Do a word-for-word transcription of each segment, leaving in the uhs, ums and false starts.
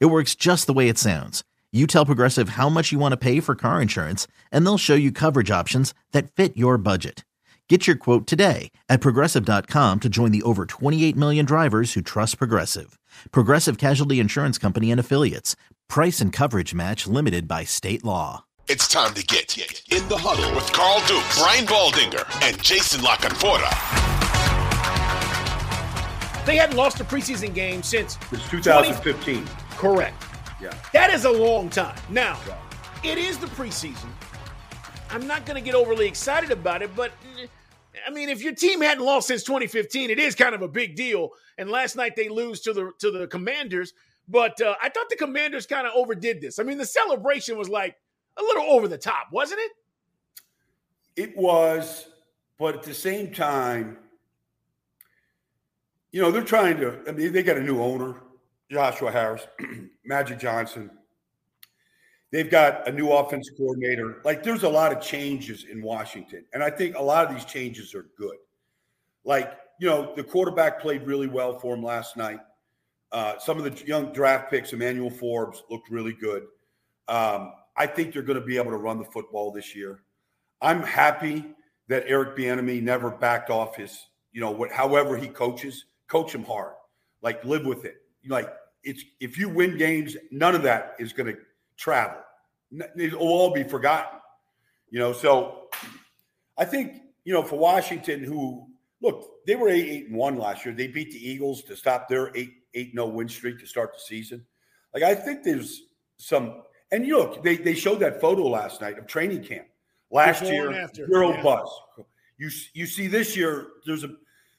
It works just the way it sounds. You tell Progressive how much you want to pay for car insurance, and they'll show you coverage options that fit your budget. Get your quote today at Progressive dot com to join the over twenty-eight million drivers who trust Progressive. Progressive Casualty Insurance Company and Affiliates. Price and coverage match limited by state law. It's time to get in the huddle with Carl Dukes, Brian Baldinger, and Jason LaCanfora. They hadn't lost a preseason game since it's twenty fifteen. Correct. Yeah. That is a long time. Now, yeah. It is the preseason. I'm not going to get overly excited about it, but, I mean, if your team hadn't lost since twenty fifteen, it is kind of a big deal. And last night they lose to the to the Commanders. But uh, I thought the Commanders kind of overdid this. I mean, the celebration was like a little over the top, wasn't it? It was, but at the same time, you know, they're trying to – I mean, they got a new owner, Joshua Harris, Magic Johnson. They've got a new offensive coordinator. Like, there's a lot of changes in Washington, and I think a lot of these changes are good. Like, you know, the quarterback played really well for him last night. Uh, some of the young draft picks, Emmanuel Forbes, looked really good. Um, I think they're going to be able to run the football this year. I'm happy that Eric Bieniemy never backed off his, you know, what, however he coaches. Coach them hard, like live with it. Like it's, if you win games, none of that is going to travel. It'll all be forgotten, you know? So I think, you know, for Washington, who look, they were eight, eight and one last year. They beat the Eagles to stop their eight, eight, no win streak to start the season. Like, I think there's some, and you look, they, they showed that photo last night of training camp last Before year, zero yeah. buzz. You, you see this year, there's a,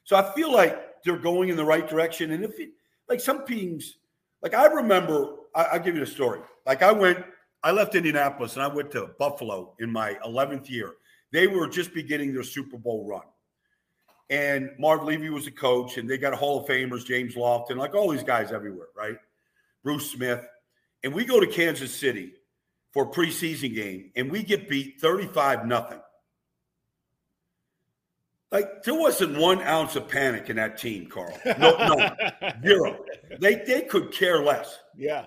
so I feel like they're going in the right direction. And if it, like some teams, like I remember, I, I'll give you the story. Like I went, I left Indianapolis and I went to Buffalo in my eleventh year. They were just beginning their Super Bowl run. And Marv Levy was the coach, and they got Hall of Famers, James Lofton, like all these guys everywhere, right? Bruce Smith. And we go to Kansas City for a preseason game, and we get beat thirty-five nothing. Like, there wasn't one ounce of panic in that team, Carl. No, no, zero. They they could care less. Yeah,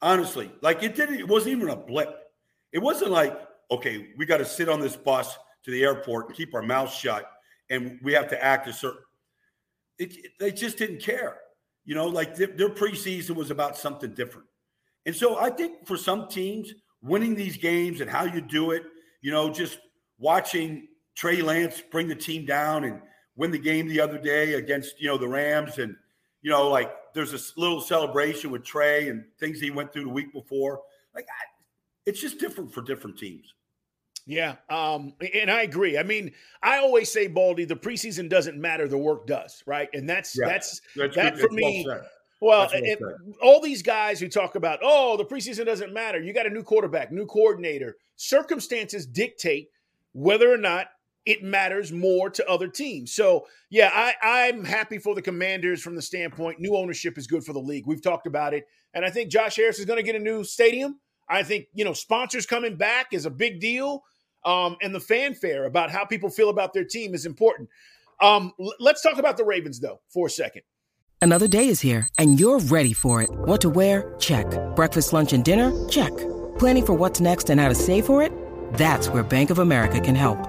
honestly, like it didn't. It wasn't even a blip. It wasn't like, okay, we got to sit on this bus to the airport and keep our mouths shut, and we have to act a certain. It, it they just didn't care, you know. Like th- their preseason was about something different, and so I think for some teams, winning these games and how you do it, you know, just watching Trey Lance bring the team down and win the game the other day against, you know, the Rams. And, you know, like there's this little celebration with Trey and things he went through the week before. Like I, it's just different for different teams. Yeah. Um, and I agree. I mean, I always say, Baldy, the preseason doesn't matter. The work does. Right. And that's, yeah. that's, that's, that for me. Well, well it, all these guys who talk about, oh, the preseason doesn't matter. You got a new quarterback, new coordinator. Circumstances dictate whether or not it matters more to other teams. So, yeah, I, I'm happy for the Commanders from the standpoint. New ownership is good for the league. We've talked about it. And I think Josh Harris is going to get a new stadium. I think, you know, sponsors coming back is a big deal. Um, and the fanfare about how people feel about their team is important. Um, l- let's talk about the Ravens, though, for a second. Another day is here, and you're ready for it. What to wear? Check. Breakfast, lunch, and dinner? Check. Planning for what's next and how to save for it? That's where Bank of America can help.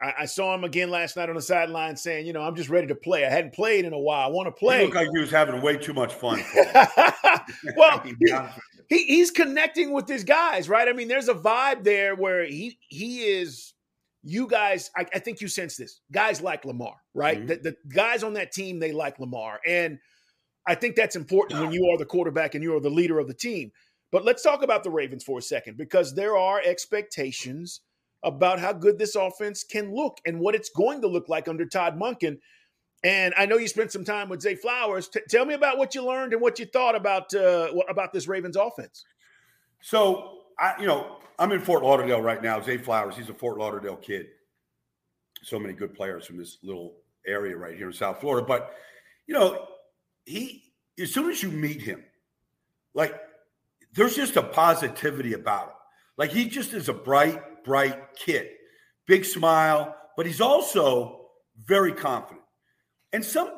I, I saw him again last night on the sideline saying, you know, I'm just ready to play. I hadn't played in a while. I want to play. He looked like he was having way too much fun. Well, he, he, he's connecting with his guys, right? I mean, there's a vibe there where he he is you guys, I, I think you sense this. Guys like Lamar, right? Mm-hmm. The, the guys on that team, they like Lamar. And I think that's important when you are the quarterback and you are the leader of the team. But let's talk about the Ravens for a second, because there are expectations about how good this offense can look and what it's going to look like under Todd Monken. And I know you spent some time with Zay Flowers. T- tell me about what you learned and what you thought about uh, about this Ravens offense. So, I, you know, I'm in Fort Lauderdale right now. Zay Flowers, he's a Fort Lauderdale kid. So many good players from this little area right here in South Florida. But, you know, he, as soon as you meet him, like, there's just a positivity about him. Like, he just is a bright, bright kid. Big smile, but he's also very confident. And some,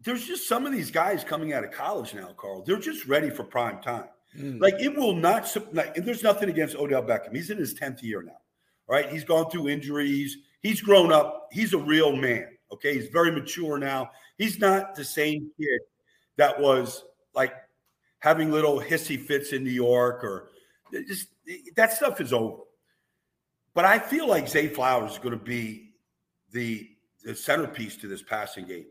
there's just some of these guys coming out of college now, Carl. They're just ready for prime time. Mm. Like, it will not, like, and there's nothing against Odell Beckham. He's in his tenth year now, right? He's gone through injuries. He's grown up. He's a real man, okay? He's very mature now. He's not the same kid that was, like, having little hissy fits in New York or just that stuff is over. But I feel like Zay Flowers is going to be the, the centerpiece to this passing game.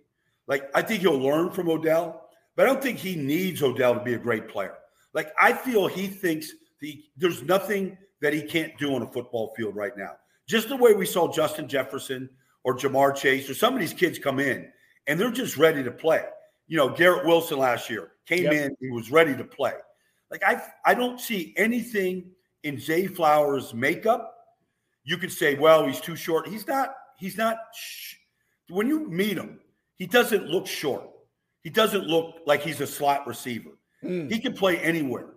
Like, I think he'll learn from Odell, but I don't think he needs Odell to be a great player. Like, I feel he thinks the, there's nothing that he can't do on a football field right now. Just the way we saw Justin Jefferson or Jamar Chase or some of these kids come in, and they're just ready to play. You know, Garrett Wilson last year came yep. in and was ready to play. Like, I I don't see anything in Zay Flowers' makeup. You could say, well, he's too short. He's not – he's not sh- – when you meet him, he doesn't look short. He doesn't look like he's a slot receiver. Mm. He can play anywhere.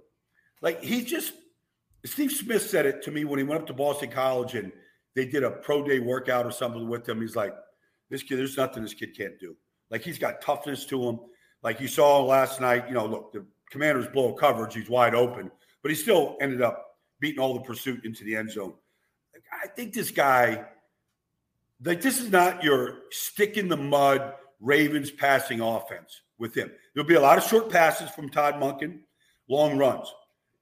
Like, he just – Steve Smith said it to me when he went up to Boston College and they did a pro day workout or something with him. He's like, this kid – there's nothing this kid can't do. Like, he's got toughness to him. Like, you saw last night, you know, look, the Commanders blow coverage. He's wide open. But he still ended up beating all the pursuit into the end zone. Like, I think this guy, like, this is not your stick-in-the-mud Ravens passing offense with him. There'll be a lot of short passes from Todd Monken, long runs.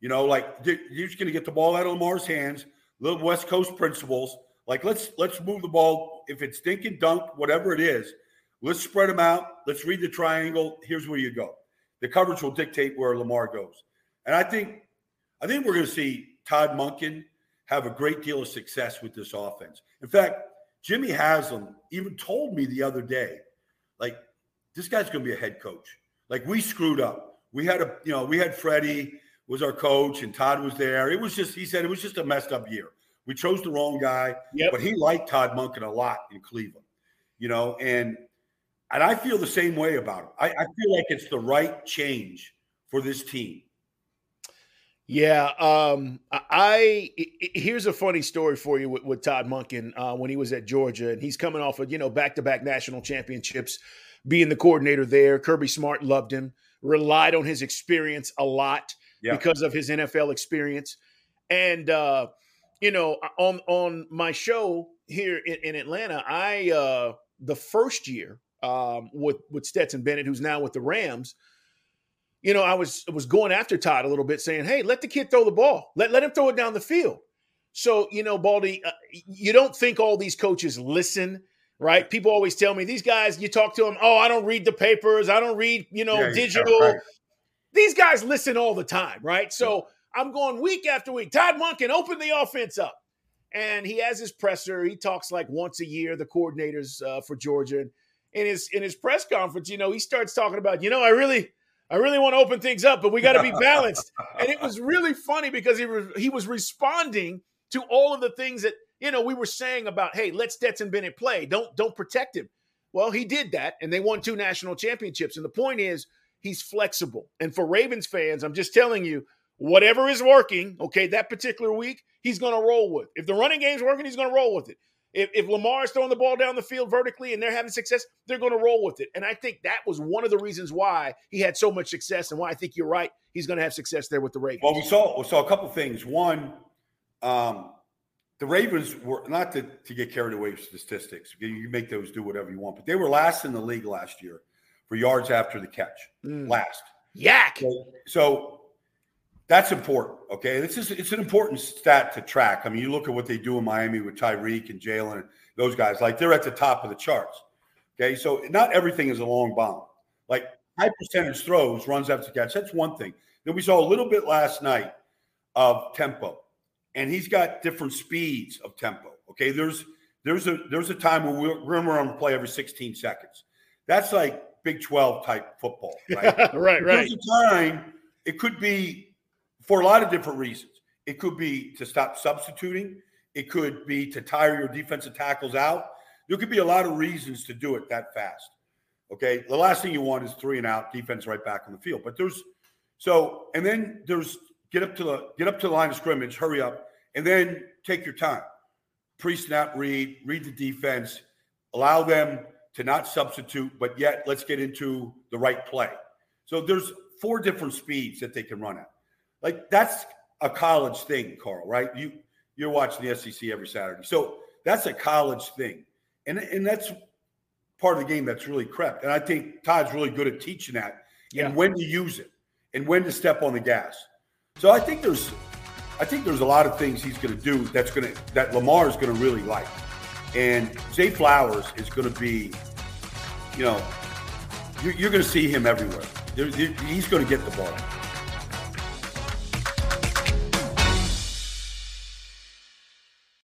You know, like, you're just going to get the ball out of Lamar's hands, little West Coast principles. Like, let's let's move the ball. If it's dink and dunk, whatever it is, let's spread them out. Let's read the triangle. Here's where you go. The coverage will dictate where Lamar goes. And I think I think we're going to see Todd Monken have a great deal of success with this offense. In fact, Jimmy Haslam even told me the other day, like, this guy's going to be a head coach. Like, we screwed up. We had a, you know, we had Freddie was our coach and Todd was there. It was just, he said, it was just a messed up year. We chose the wrong guy, yep. but he liked Todd Monken a lot in Cleveland, you know, and, And I feel the same way about him. I, I feel like it's the right change for this team. Yeah. Um, I, I here's a funny story for you with, with Todd Monken uh, when he was at Georgia, and he's coming off of, you know, back-to-back national championships, being the coordinator there. Kirby Smart loved him, relied on his experience a lot yeah. because of his N F L experience. And, uh, you know, on, on my show here in, in Atlanta, I uh, the first year, Um, with, with Stetson Bennett, who's now with the Rams, you know, I was was going after Todd a little bit saying, hey, let the kid throw the ball. Let, let him throw it down the field. So, you know, Baldy, uh, you don't think all these coaches listen, right? People always tell me, these guys, you talk to them, oh, I don't read the papers. I don't read, you know, yeah, digital. Right. These guys listen all the time, right? So yeah. I'm going week after week. Todd Monken, open the offense up. And he has his presser. He talks like once a year, the coordinators uh, for Georgia. In his in his press conference, you know, he starts talking about, you know, I really I really want to open things up, but we got to be balanced. And it was really funny because he, re- he was responding to all of the things that, you know, we were saying about, hey, let Stetson Bennett play. Don't don't protect him. Well, he did that, and they won two national championships. And the point is, he's flexible. And for Ravens fans, I'm just telling you, whatever is working, okay, that particular week, he's going to roll with. If the running game's working, he's going to roll with it. If, if Lamar is throwing the ball down the field vertically and they're having success, they're going to roll with it. And I think that was one of the reasons why he had so much success and why I think you're right. He's going to have success there with the Ravens. Well, we saw we saw a couple things. One, um, the Ravens were – not to, to get carried away with statistics. You can make those do whatever you want. But they were last in the league last year for yards after the catch. Mm. Last. Yak. So, so That's important, okay? This is it's an important stat to track. I mean, you look at what they do in Miami with Tyreek and Jaylen and those guys. Like, they're at the top of the charts, okay? So not everything is a long bomb. Like, high percentage throws, runs after catch, that's one thing. Then we saw a little bit last night of tempo, and he's got different speeds of tempo, okay? There's there's a there's a time when we're, we're going to play every sixteen seconds. That's like Big twelve type football, right? Yeah, right, right. There's a time, it could be – for a lot of different reasons. It could be to stop substituting. It could be to tire your defensive tackles out. There could be a lot of reasons to do it that fast, okay? The last thing you want is three and out, defense right back on the field. But there's – so – and then there's get up to the get up to the line of scrimmage, hurry up, and then take your time. Pre-snap read, read the defense, allow them to not substitute, but yet let's get into the right play. So there's four different speeds that they can run at. Like, that's a college thing, Carl, right? You, you're watching the S E C every Saturday. So that's a college thing. And, and that's part of the game that's really crept. And I think Todd's really good at teaching that yeah. and when to use it and when to step on the gas. So I think there's I think there's a lot of things he's going to do that's going to that Lamar is going to really like. And Zay Flowers is going to be, you know, you're, you're going to see him everywhere. There, there, he's going to get the ball.